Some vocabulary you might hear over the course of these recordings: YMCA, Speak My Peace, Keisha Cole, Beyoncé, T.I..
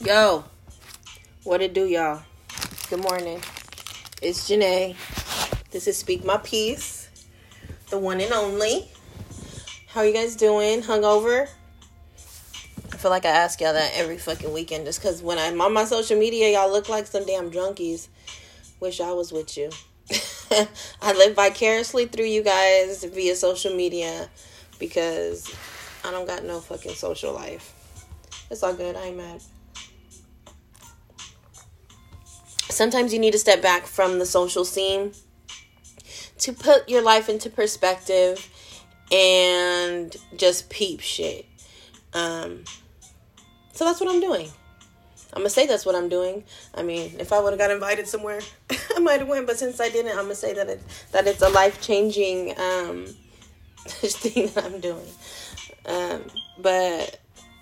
Yo, what it do, y'all? Good morning. It's Janae. This is Speak My Peace, the one and only. How are you guys doing? Hungover? I feel like I ask y'all that every fucking weekend just because when I'm on my social media, y'all look like some damn drunkies. Wish I was with you. I live vicariously through you guys via social media because I don't got no fucking social life. It's all good. I ain't mad. Sometimes you need to step back from the social scene to put your life into perspective and just peep shit. So that's what I'm doing. I'm going to say that's what I'm doing. I mean, if I would have got invited somewhere, I might have went. But since I didn't, I'm going to say that it's a life-changing thing that I'm doing. But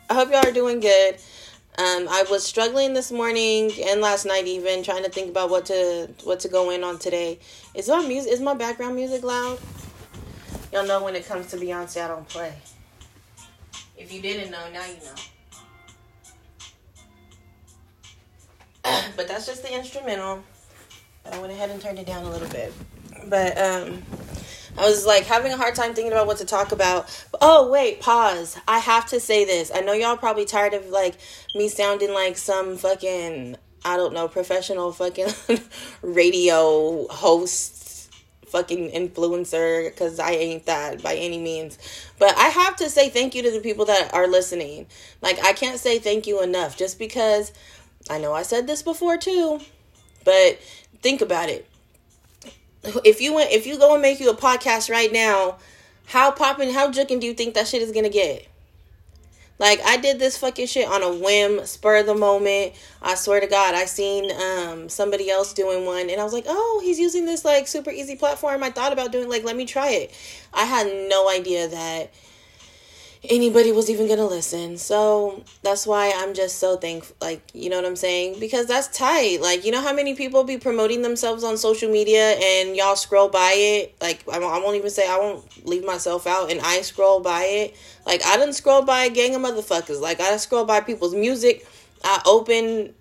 I hope y'all are doing good. I was struggling this morning and last night even trying to think about what to go in on today. Is my background music loud? Y'all know when it comes to Beyoncé, I don't play. If you didn't know, now you know. But that's just the instrumental. I went ahead and turned it down a little bit. But I was like having a hard time thinking about what to talk about. Oh, wait, pause. I have to say this. I know y'all probably tired of like me sounding like some fucking, I don't know, professional fucking radio host, fucking influencer, because I ain't that by any means. But I have to say thank you to the people that are listening. Like, I can't say thank you enough just because I know I said this before too, but think about it. If you go and make you a podcast right now, how jooking do you think that shit is gonna get? Like, I did this fucking shit on a whim, spur of the moment. I swear to God, I seen somebody else doing one, and I was like, oh, he's using this like super easy platform. I thought about doing like, let me try it. I had no idea that anybody was even gonna listen, so that's why I'm just so thankful, like, you know what I'm saying, because that's tight. Like, you know how many people be promoting themselves on social media and y'all scroll by it? Like, I won't leave myself out, and I scroll by it. Like, I done scroll by a gang of motherfuckers. Like, I scroll by people's music. I open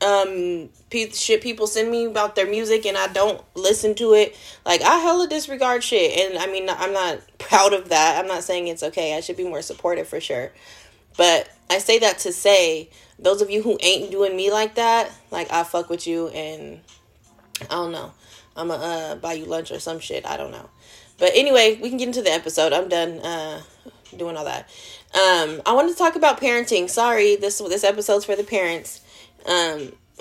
shit people send me about their music, and I don't listen to it. Like, I hella disregard shit, and I mean, I'm not proud of that. I'm not saying it's okay. I should be more supportive for sure, but I say that to say, those of you who ain't doing me like that, like, I fuck with you, and I don't know, I'm gonna buy you lunch or some shit. I don't know, but anyway, we can get into the episode. I'm done doing all that. I wanted to talk about parenting. Sorry, this episode's for the parents.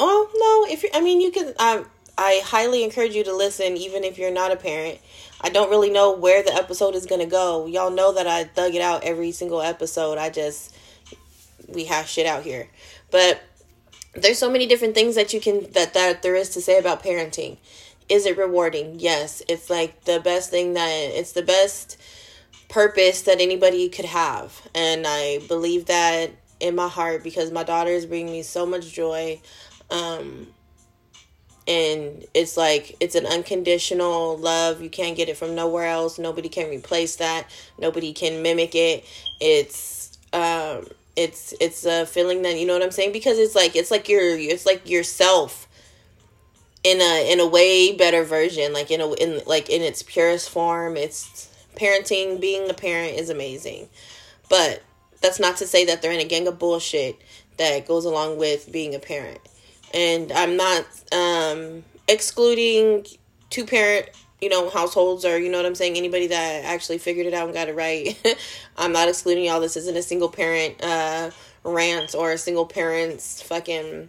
Oh no, you can. I highly encourage you to listen, even if you're not a parent. I don't really know where the episode is gonna go. Y'all know that I thug it out every single episode. We hash shit out here, but there's so many different things that you can that there is to say about parenting. Is it rewarding? Yes, it's like the best thing it's the best purpose that anybody could have, and I believe that in my heart because my daughters bring me so much joy, and it's like it's an unconditional love. You can't get it from nowhere else. Nobody can replace that. Nobody can mimic it. It's a feeling that, you know what I'm saying, because it's like yourself in a way better version, like in its purest form. It's parenting. Being a parent is amazing, but that's not to say that they're in a gang of bullshit that goes along with being a parent. And I'm not excluding two parent, households, or, you know what I'm saying, anybody that actually figured it out and got it right. I'm not excluding y'all. This isn't a single parent rant or a single parent's fucking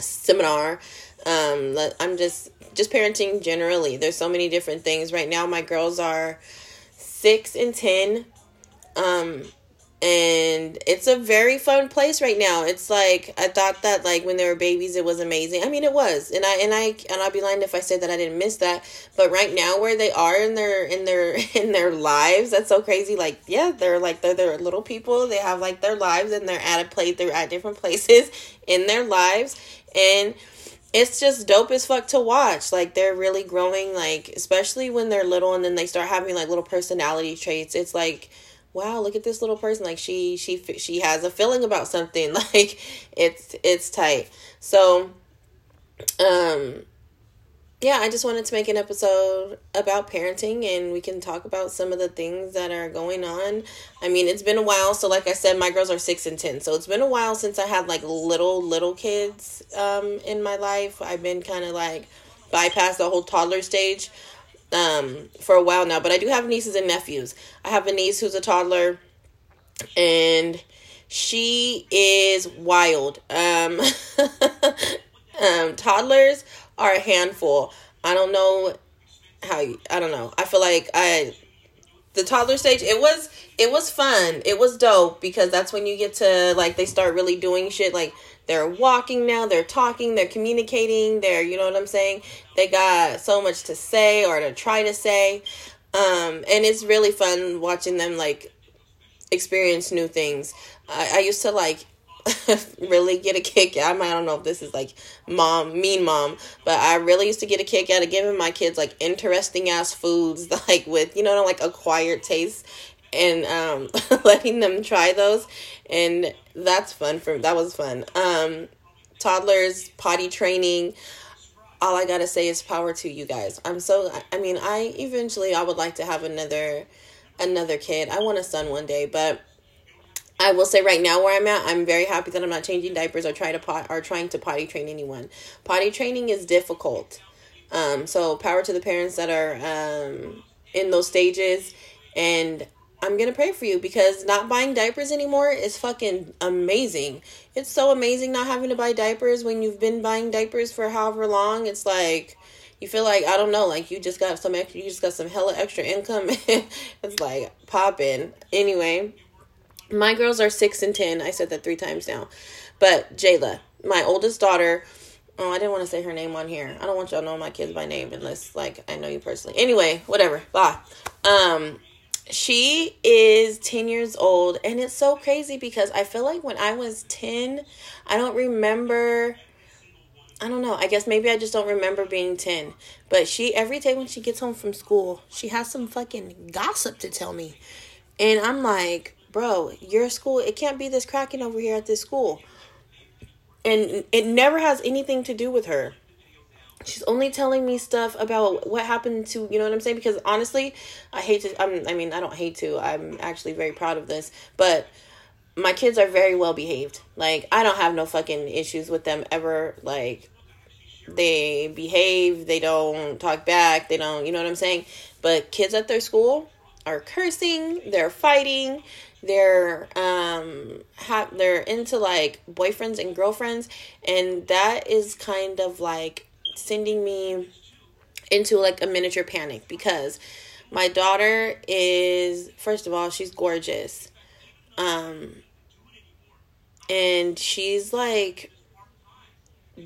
seminar. I'm just parenting generally. There's so many different things. Right now, my girls are 6 and 10. And it's a very fun place right now. It's like, I thought that like when they were babies, it was amazing. I mean, it was, and I'll be lying if I said that I didn't miss that. But right now where they are in their lives, that's so crazy. Like, yeah, they're little people. They have like their lives, and they're at different places in their lives. And it's just dope as fuck to watch. Like, they're really growing, like, especially when they're little, and then they start having like little personality traits. It's like, wow, look at this little person. Like she has a feeling about something. Like it's tight. So, yeah, I just wanted to make an episode about parenting, and we can talk about some of the things that are going on. I mean, it's been a while. So like I said, my girls are 6 and 10. So it's been a while since I had like little kids, in my life. I've been kind of like bypassed the whole toddler stage, for a while now, but I do have nieces and nephews. I have a niece who's a toddler, and she is wild. Toddlers are a handful. I don't know. I feel like the toddler stage, it was fun. It was dope, because that's when you get to, like, they start really doing shit. Like, they're walking now, they're talking, they're communicating, they're, you know what I'm saying? They got so much to say, or to try to say. And it's really fun watching them, like, experience new things. I used to, like, really get a kick out. I don't know if this is like mean mom, but I really used to get a kick out of giving my kids like interesting ass foods, like with, you know, like acquired tastes, and letting them try those, and that was fun. Toddlers, potty training. All I gotta say is power to you guys. I would like to have another kid. I want a son one day, but I will say right now where I'm at, I'm very happy that I'm not changing diapers or trying to potty train anyone. Potty training is difficult. So power to the parents that are in those stages. And I'm going to pray for you, because not buying diapers anymore is fucking amazing. It's so amazing not having to buy diapers when you've been buying diapers for however long. It's like, you feel like, I don't know, like you just got some hella extra income. It's like popping. Anyway. My girls are 6 and 10. I said that 3 times now. But Jayla, my oldest daughter, I didn't want to say her name on here. I don't want y'all to know my kids by name unless, like, I know you personally. Anyway, whatever. Bye. She is 10 years old, and it's so crazy because I feel like when I was 10, I don't remember. I don't know. I guess maybe I just don't remember being 10. But she, every day when she gets home from school, she has some fucking gossip to tell me. And I'm like, bro, your school, it can't be this cracking over here at this school. And it never has anything to do with her. She's only telling me stuff about what happened to, you know what I'm saying? Because honestly, I don't hate to. I'm actually very proud of this. But my kids are very well behaved. Like, I don't have no fucking issues with them ever. Like, they behave. They don't talk back. They don't, you know what I'm saying? But kids at their school are cursing. They're fighting. They're they're into like boyfriends and girlfriends, and that is kind of like sending me into like a miniature panic, because my daughter is, first of all, she's gorgeous, and she's like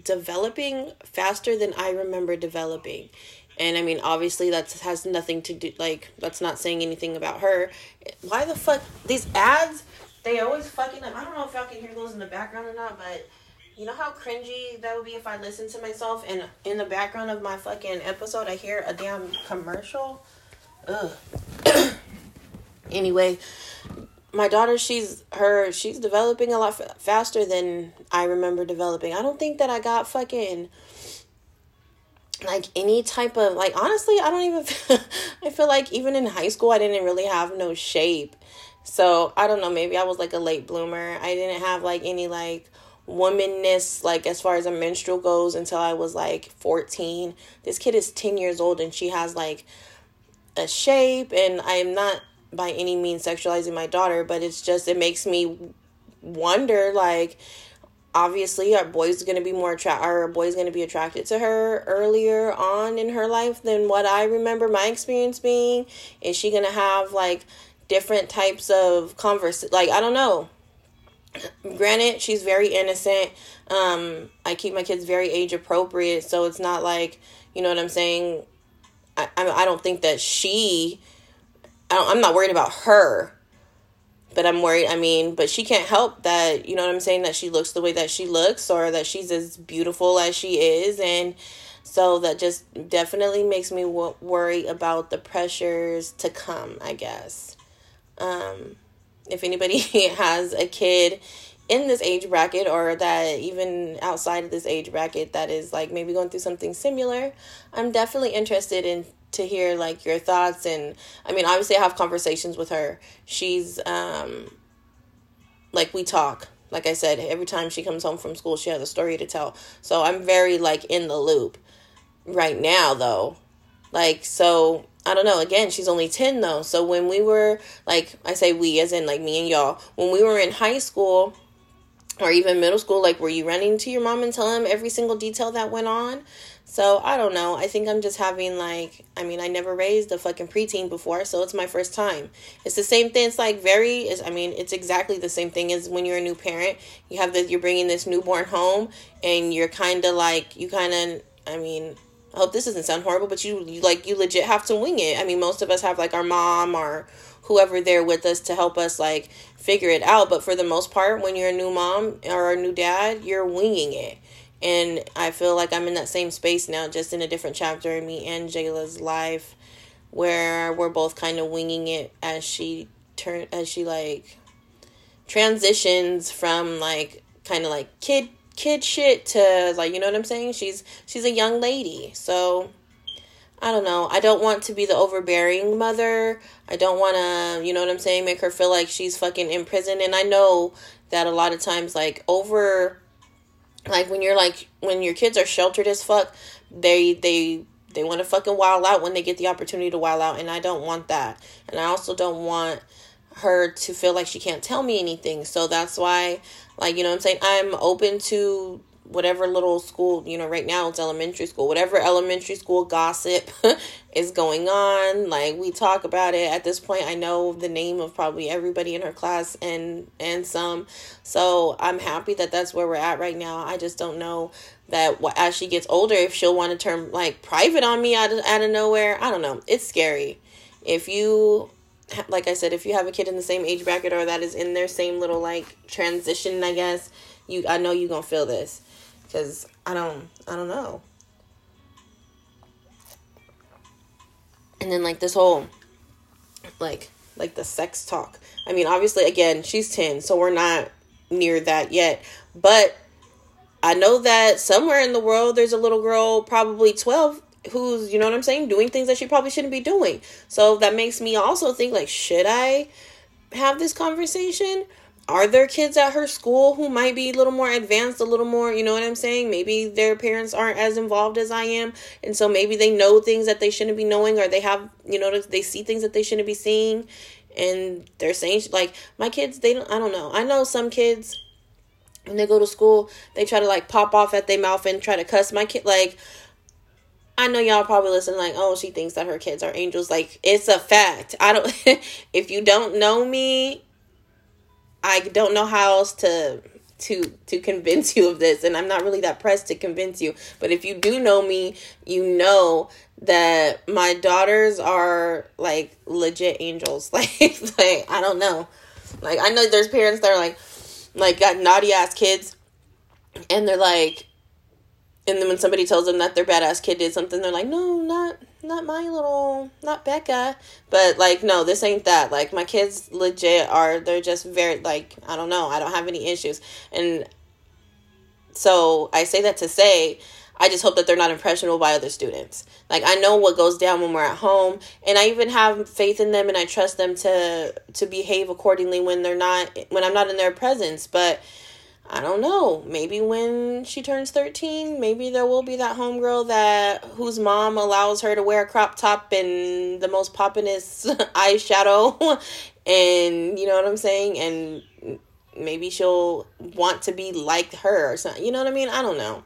developing faster than I remember developing. And I mean, obviously has nothing to do, like, that's not saying anything about her. Why the fuck, these ads, they always fucking up. I don't know if y'all can hear those in the background or not, but you know how cringy that would be if I listened to myself and in the background of my fucking episode, I hear a damn commercial? Ugh. Anyway, my daughter, she's developing a lot faster than I remember developing. I don't think that I got fucking, like, any type of, like, honestly, I don't even I feel like even in high school I didn't really have no shape, so I don't know, maybe I was like a late bloomer. I didn't have like any like womanness, like as far as a menstrual goes, until I was like 14. This kid is 10 years old and she has like a shape, and I am not by any means sexualizing my daughter, but it's just, it makes me wonder, like, obviously, our boy's going to be attracted to her earlier on in her life than what I remember my experience being. Is she going to have, like, different types of converse? Like, I don't know. Granted, she's very innocent. I keep my kids very age appropriate, so it's not like, you know what I'm saying? I'm not worried about her. But I'm worried, but she can't help that, you know what I'm saying, that she looks the way that she looks, or that she's as beautiful as she is. And so that just definitely makes me worry about the pressures to come, I guess. If anybody has a kid in this age bracket, or that even outside of this age bracket, that is like maybe going through something similar, I'm definitely interested in to hear like your thoughts. And I mean, obviously I have conversations with her. She's like, we talk. Like I said, every time she comes home from school, she has a story to tell. So I'm very like in the loop right now though. Like, so I don't know. Again, she's only 10 though. So when we were like, I say we as in like me and y'all, when we were in high school or even middle school, like, were you running to your mom and telling them every single detail that went on? So I don't know. I think I'm just having like, I mean, I never raised a fucking preteen before, so it's my first time. It's the same thing. It's like it's exactly the same thing as when you're a new parent. You have this, you're bringing this newborn home, and you're kind of like, I hope this doesn't sound horrible, but you legit have to wing it. I mean, most of us have like our mom or whoever there with us to help us like figure it out. But for the most part, when you're a new mom or a new dad, you're winging it. And I feel like I'm in that same space now, just in a different chapter in me and Jayla's life, where we're both kind of winging it as she like transitions from like kind of like kid shit to like, you know what I'm saying? She's a young lady. So I don't know. I don't want to be the overbearing mother. I don't want to, you know what I'm saying, make her feel like she's fucking in prison. And I know that a lot of times when your kids are sheltered as fuck, they want to fucking wild out when they get the opportunity to wild out. And I don't want that. And I also don't want her to feel like she can't tell me anything. So that's why, like, you know what I'm saying, I'm open to whatever little school, you know, right now it's elementary school, whatever elementary school gossip is going on. Like, we talk about it. At this point, I know the name of probably everybody in her class and some. So I'm happy that that's where we're at right now. I just don't know that as she gets older, if she'll want to turn like private on me out of nowhere. I don't know. It's scary. If you, like I said, if you have a kid in the same age bracket or that is in their same little like transition, I guess, I know you're going to feel this. Because I don't know. And then like this whole, like the sex talk. I mean, obviously, again, she's 10, so we're not near that yet. But I know that somewhere in the world, there's a little girl, probably 12, who's, you know what I'm saying, doing things that she probably shouldn't be doing. So that makes me also think like, should I have this conversation? Are there kids at her school who might be a little more advanced, a little more, you know what I'm saying? Maybe their parents aren't as involved as I am. And so maybe they know things that they shouldn't be knowing, or they have, you know, they see things that they shouldn't be seeing. And they're saying like, my kids, I don't know. I know some kids when they go to school, they try to like pop off at their mouth and try to cuss. My kid, like, I know y'all probably listen like, oh, she thinks that her kids are angels. Like, it's a fact. If you don't know me, I don't know how else to convince you of this, and I'm not really that pressed to convince you. But if you do know me, you know that my daughters are like legit angels. Like I don't know. Like, I know there's parents that are like got naughty ass kids, and they're like, and then when somebody tells them that their badass kid did something, they're like, no, not Becca. But like, no, this ain't that. Like, my kids legit they're just very like, I don't know, I don't have any issues. And so I say that to say, I just hope that they're not impressionable by other students. Like, I know what goes down when we're at home, and I even have faith in them, and I trust them to behave accordingly when I'm not in their presence. But I don't know, maybe when she turns 13, maybe there will be that homegirl whose mom allows her to wear a crop top and the most poppinest eyeshadow, and you know what I'm saying, and maybe she'll want to be like her or something, you know what I mean? I don't know,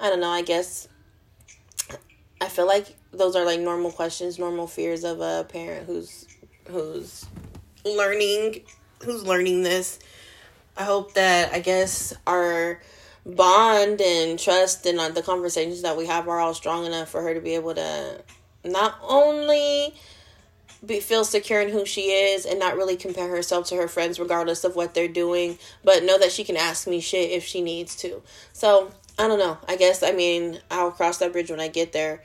I guess, I feel like those are like normal questions, normal fears of a parent who's learning this. I hope that, I guess, our bond and trust and the conversations that we have are all strong enough for her to be able to not only feel secure in who she is and not really compare herself to her friends regardless of what they're doing, but know that she can ask me shit if she needs to. So, I don't know. I guess, I mean, I'll cross that bridge when I get there.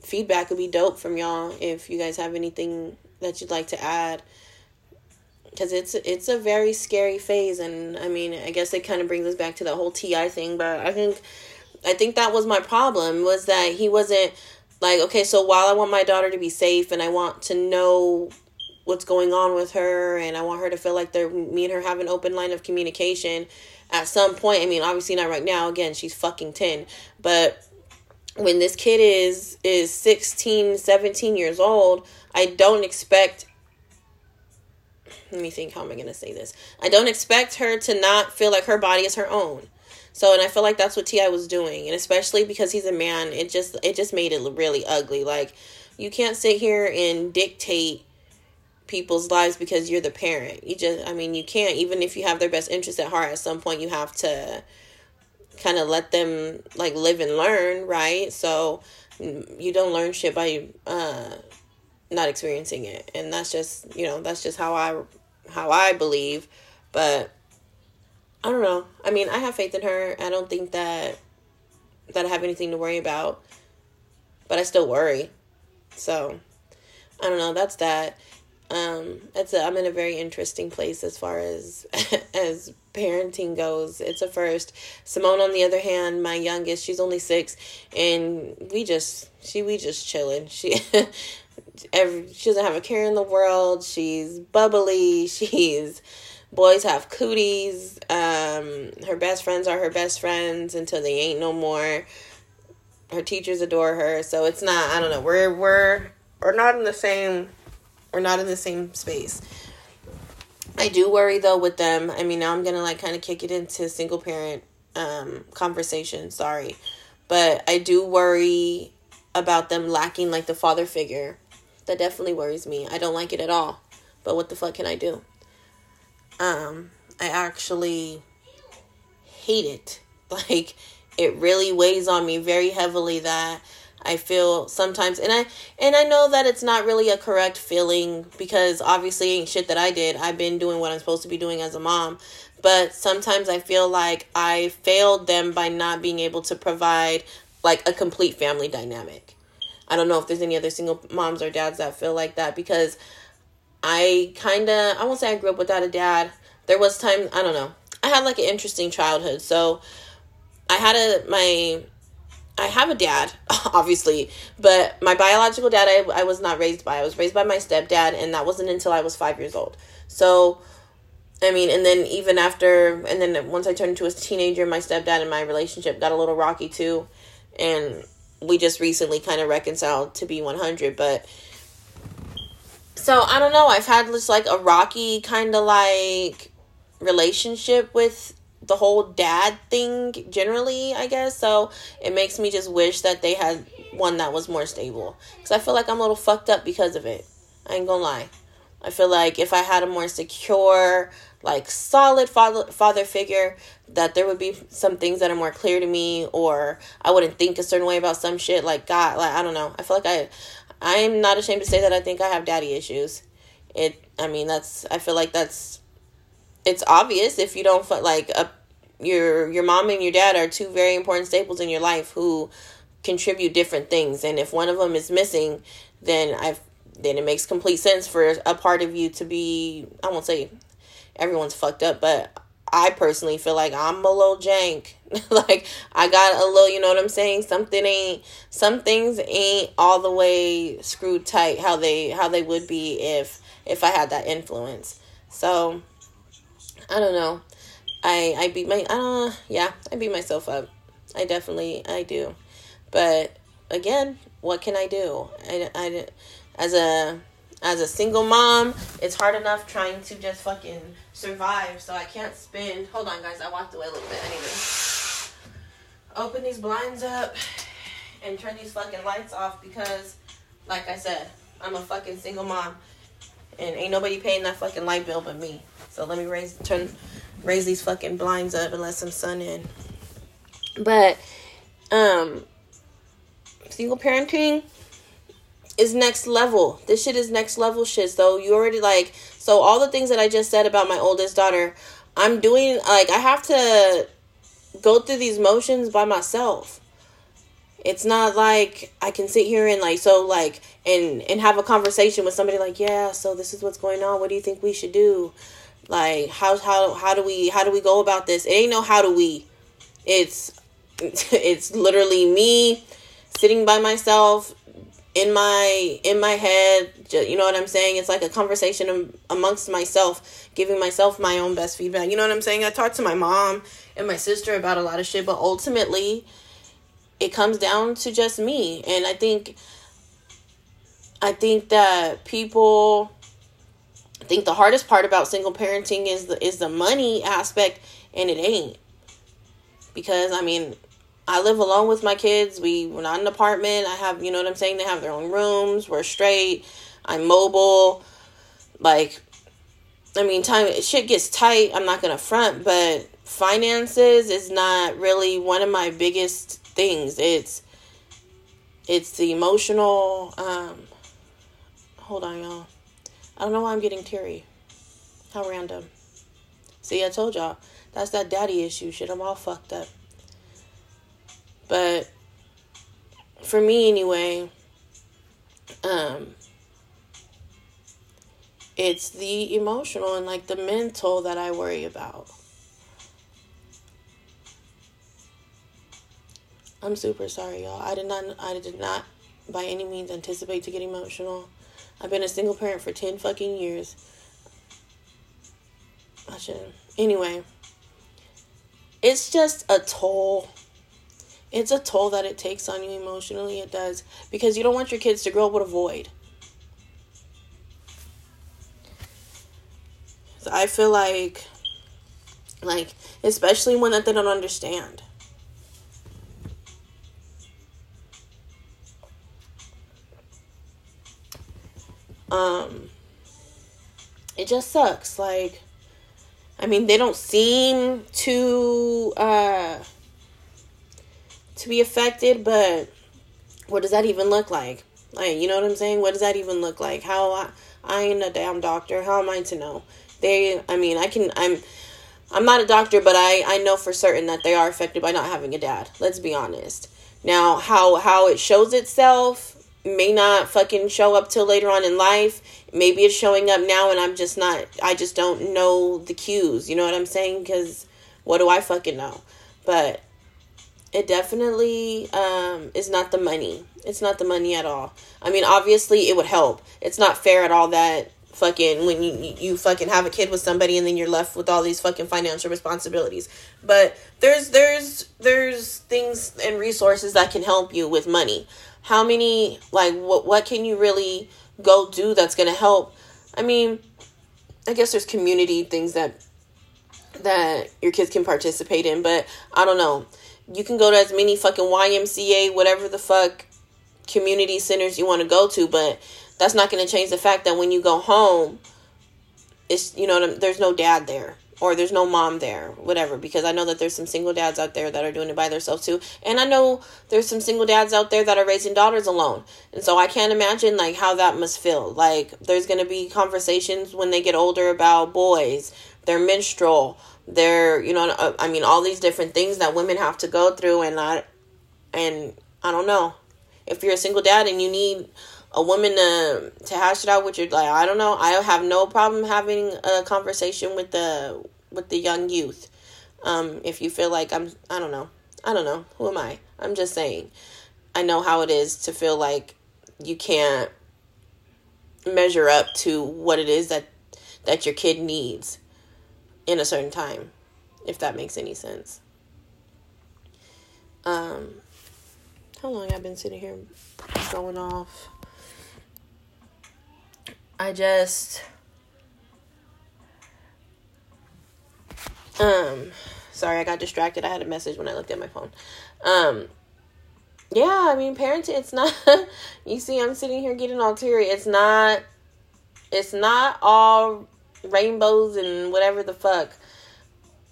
Feedback would be dope from y'all if you guys have anything that you'd like to add? Because it's a very scary phase, and I mean, I guess it kind of brings us back to that whole T.I. thing, but I think that was my problem, was that he wasn't like, okay, so while I want my daughter to be safe and I want to know what's going on with her and I want her to feel like me and her have an open line of communication at some point, I mean, obviously not right now, again, she's fucking 10, but when this kid is 16, 17 years old, I don't expect her to not feel like her body is her own. So, and I feel like that's what T.I. was doing. And especially because he's a man, it just made it really ugly. Like, you can't sit here and dictate people's lives because you're the parent. You can't, even if you have their best interest at heart, at some point you have to kind of let them, like, live and learn, right? So, you don't learn shit by not experiencing it. And that's just, that's just how I believe. But I don't know. I mean, I have faith in her. I don't think that I have anything to worry about, but I still worry. So, I don't know. That's that. I'm in a very interesting place as far as as parenting goes. It's a first. Simone, on the other hand, my youngest, she's only 6, and we just chilling. She doesn't have a care in the world. She's bubbly. Boys have cooties. Her best friends are her best friends until they ain't no more. Her teachers adore her. So it's not, I don't know. We're not in the same space. I do worry though with them. I mean, now I'm going to kind of kick it into single parent conversation. Sorry. But I do worry about them lacking the father figure. That definitely worries me. I don't like it at all. But what the fuck can I do? I actually hate it. It really weighs on me very heavily that I feel sometimes, and I know that it's not really a correct feeling because obviously it ain't shit that I did. I've been doing what I'm supposed to be doing as a mom, but sometimes I feel like I failed them by not being able to provide a complete family dynamic. I don't know if there's any other single moms or dads that feel like that, because I won't say I grew up without a dad. There was time, I don't know. I had an interesting childhood. So I have a dad, obviously, but my biological dad, I was not raised by. I was raised by my stepdad, and that wasn't until I was 5 years old. So, I mean, and then once I turned into a teenager, my stepdad and my relationship got a little rocky too. And we just recently kind of reconciled, to be 100, but so, I don't know, I've had just, a rocky kind of, relationship with the whole dad thing generally, I guess. So, it makes me just wish that they had one that was more stable. Because I feel like I'm a little fucked up because of it. I ain't gonna lie. I feel like if I had a more secure, solid father figure, that there would be some things that are more clear to me. Or I wouldn't think a certain way about some shit. God, I don't know. I feel like I'm not ashamed to say that I think I have daddy issues. I feel like it's obvious if you don't feel your mom and your dad are two very important staples in your life who contribute different things. And if one of them is missing, then it makes complete sense for a part of you to be, I won't say everyone's fucked up, but I personally feel like I'm a little jank. I got a little, you know what I'm saying? Some things ain't all the way screwed tight how they would be if I had that influence. So, I don't know. I beat myself up. I do. But again, what can I do? As a single mom, it's hard enough trying to just fucking survive, so I can't spend... Hold on, guys. I walked away a little bit anyway. Open these blinds up and turn these fucking lights off because, like I said, I'm a fucking single mom, and ain't nobody paying that fucking light bill but me. So let me raise these fucking blinds up and let some sun in. But, single parenting... is next level. This shit is next level shit. So you already so all the things that I just said about my oldest daughter, I'm doing I have to go through these motions by myself. It's not like I can sit here and and have a conversation with somebody like, yeah, so this is what's going on. What do you think we should do? Like, how do we go about this? It ain't no how do we. It's literally me sitting by myself in my head. You know what I'm saying? It's like a conversation amongst myself, giving myself my own best feedback. You know what I'm saying? I talked to my mom and my sister about a lot of shit, but ultimately it comes down to just me. And I think that people think the hardest part about single parenting is the money aspect, and it ain't. Because, I mean, I live alone with my kids. We're not in an apartment. I have, you know what I'm saying? They have their own rooms. We're straight. I'm mobile. Like, I mean, time, shit gets tight. I'm not going to front, but finances is not really one of my biggest things. It's the emotional, hold on, y'all. I don't know why I'm getting teary. How random. See, I told y'all. That's that daddy issue shit. I'm all fucked up. But for me anyway, it's the emotional and like the mental that I worry about. I'm super sorry, y'all. I did not by any means anticipate to get emotional. I've been a single parent for 10 fucking years. I shouldn't. Anyway. It's just a toll. It's a toll that it takes on you emotionally. It does. Because you don't want your kids to grow up with a void. So I feel like, especially one that they don't understand. It just sucks. Like, I mean, they don't seem to be affected, but what does that even look like? Like, you know what I'm saying? What does that even look like? How I ain't a damn doctor. How am I to know? I'm not a doctor, but I know for certain that they are affected by not having a dad. Let's be honest. Now, how it shows itself may not fucking show up till later on in life. Maybe it's showing up now and I just don't know the cues. You know what I'm saying? Because what do I fucking know? But it definitely is not the money. It's not the money at all. I mean, obviously it would help. It's not fair at all that fucking when you fucking have a kid with somebody and then you're left with all these fucking financial responsibilities. But there's things and resources that can help you with money. How many, like, what can you really go do that's going to help? I mean, I guess there's community things that your kids can participate in, but I don't know. You can go to as many fucking YMCA, whatever the fuck community centers you want to go to, but that's not going to change the fact that when you go home, it's, you know, there's no dad there. Or there's no mom there, whatever. Because I know that there's some single dads out there that are doing it by themselves too. And I know there's some single dads out there that are raising daughters alone. And so I can't imagine like how that must feel. Like there's going to be conversations when they get older about boys, their menstrual, their, you know, I mean, all these different things that women have to go through. And I don't know if you're a single dad and you need a woman to hash it out with your, like, I don't know. I have no problem having a conversation with the young youth. If you feel like I don't know. Who am I? I'm just saying. I know how it is to feel like you can't measure up to what it is that your kid needs in a certain time, if that makes any sense. How long I've been sitting here going off? Sorry, I got distracted. I had a message when I looked at my phone. Yeah, I mean, parenting, it's not, you see, I'm sitting here getting all teary. It's not all rainbows and whatever the fuck,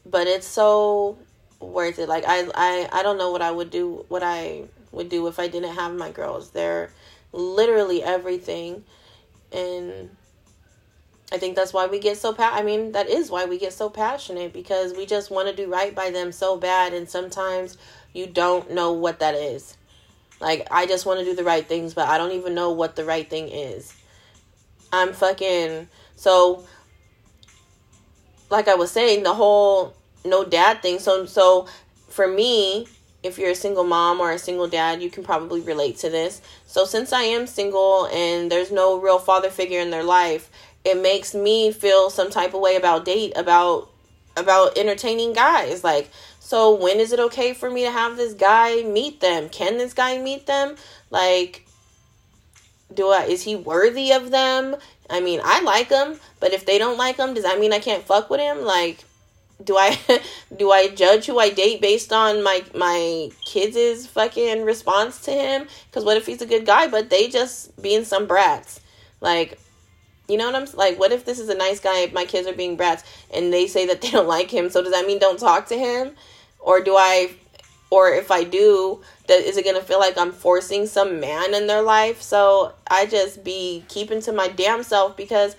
but it's so worth it. Like, I don't know what I would do if I didn't have my girls. They're literally everything. And I think that's why we get so that is why we get so passionate, because we just want to do right by them so bad. And sometimes you don't know what that is. Like, I just want to do the right things, but I don't even know what the right thing is. So, like I was saying, the whole no dad thing. So for me, if you're a single mom or a single dad, you can probably relate to this. So since I am single and there's no real father figure in their life, it makes me feel some type of way about entertaining guys. Like, so when is it okay for me to have this guy meet them? Can this guy meet them? Like, is he worthy of them? I mean, I like him, but if they don't like him, does that mean I can't fuck with him? Like, do I judge who I date based on my kids' fucking response to him? Because what if he's a good guy, but they just being some brats? Like, you know what I'm like? What if this is a nice guy, my kids are being brats, and they say that they don't like him? So does that mean don't talk to him? Or if I do, is it going to feel like I'm forcing some man in their life? So I just be keeping to my damn self, because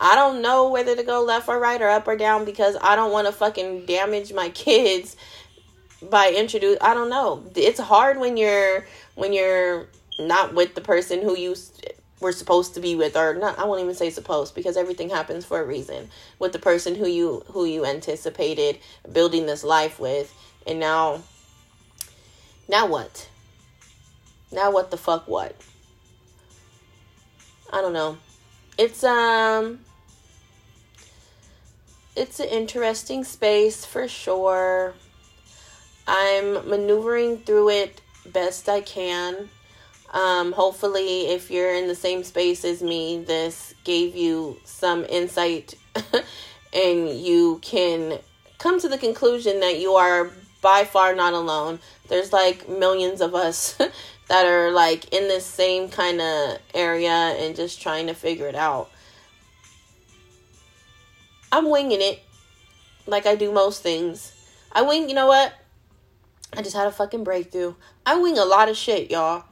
I don't know whether to go left or right or up or down, because I don't want to fucking damage my kids I don't know. It's hard when you're not with the person who you were supposed to be with, or not. I won't even say supposed, because everything happens for a reason, with the person who you anticipated building this life with. And now what? Now what the fuck what? I don't know. It's an interesting space for sure. I'm maneuvering through it best I can. Hopefully, if you're in the same space as me, this gave you some insight and you can come to the conclusion that you are by far not alone. There's like millions of us that are like in this same kind of area and just trying to figure it out. I'm winging it like I do most things. You know what? I just had a fucking breakthrough. I wing a lot of shit, y'all.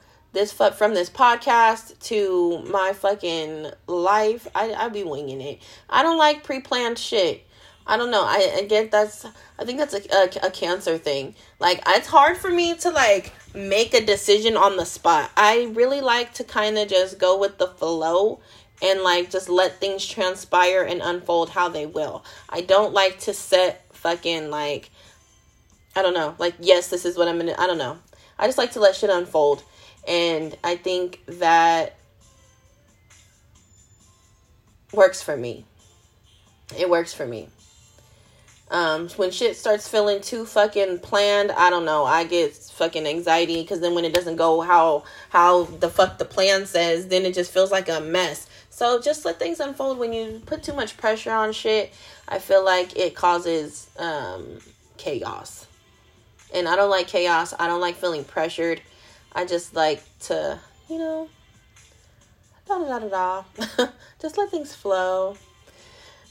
From this podcast to my fucking life, I be winging it. I don't like pre-planned shit. I don't know. I think that's a Cancer thing. Like, it's hard for me to like make a decision on the spot. I really like to kind of just go with the flow and like just let things transpire and unfold how they will. I don't like to set fucking like, I don't know, like, yes, this is what I'm gonna, I don't know. I just like to let shit unfold. And I think that works for me. It works for me. When shit starts feeling too fucking planned, I don't know, I get fucking anxiety, because then when it doesn't go how the fuck the plan says, then it just feels like a mess. So just let things unfold. When you put too much pressure on shit, I feel like it causes chaos. And I don't like chaos. I don't like feeling pressured. I just like to, you know, just let things flow.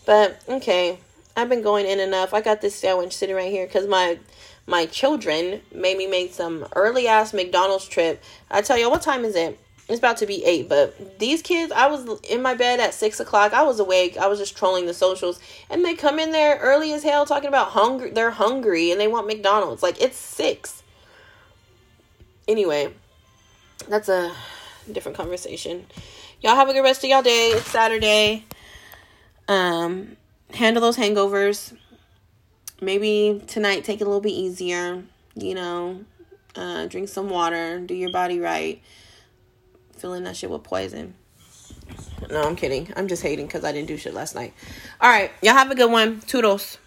But okay, I've been going in enough. I got this sandwich sitting right here because my children made me make some early ass McDonald's trip. I tell y'all, what time is it? It's about to be 8:00, but these kids, I was in my bed at 6:00. I was awake. I was just trolling the socials, and they come in there early as hell talking about hungry. They're hungry and they want McDonald's. Like, it's 6:00. Anyway, that's a different conversation. Y'all have a good rest of y'all day. It's Saturday. Handle those hangovers. Maybe tonight take it a little bit easier, you know, drink some water, do your body right. Filling that shit with poison. No, I'm kidding. I'm just hating because I didn't do shit last night. All right. Y'all have a good one. Toodles.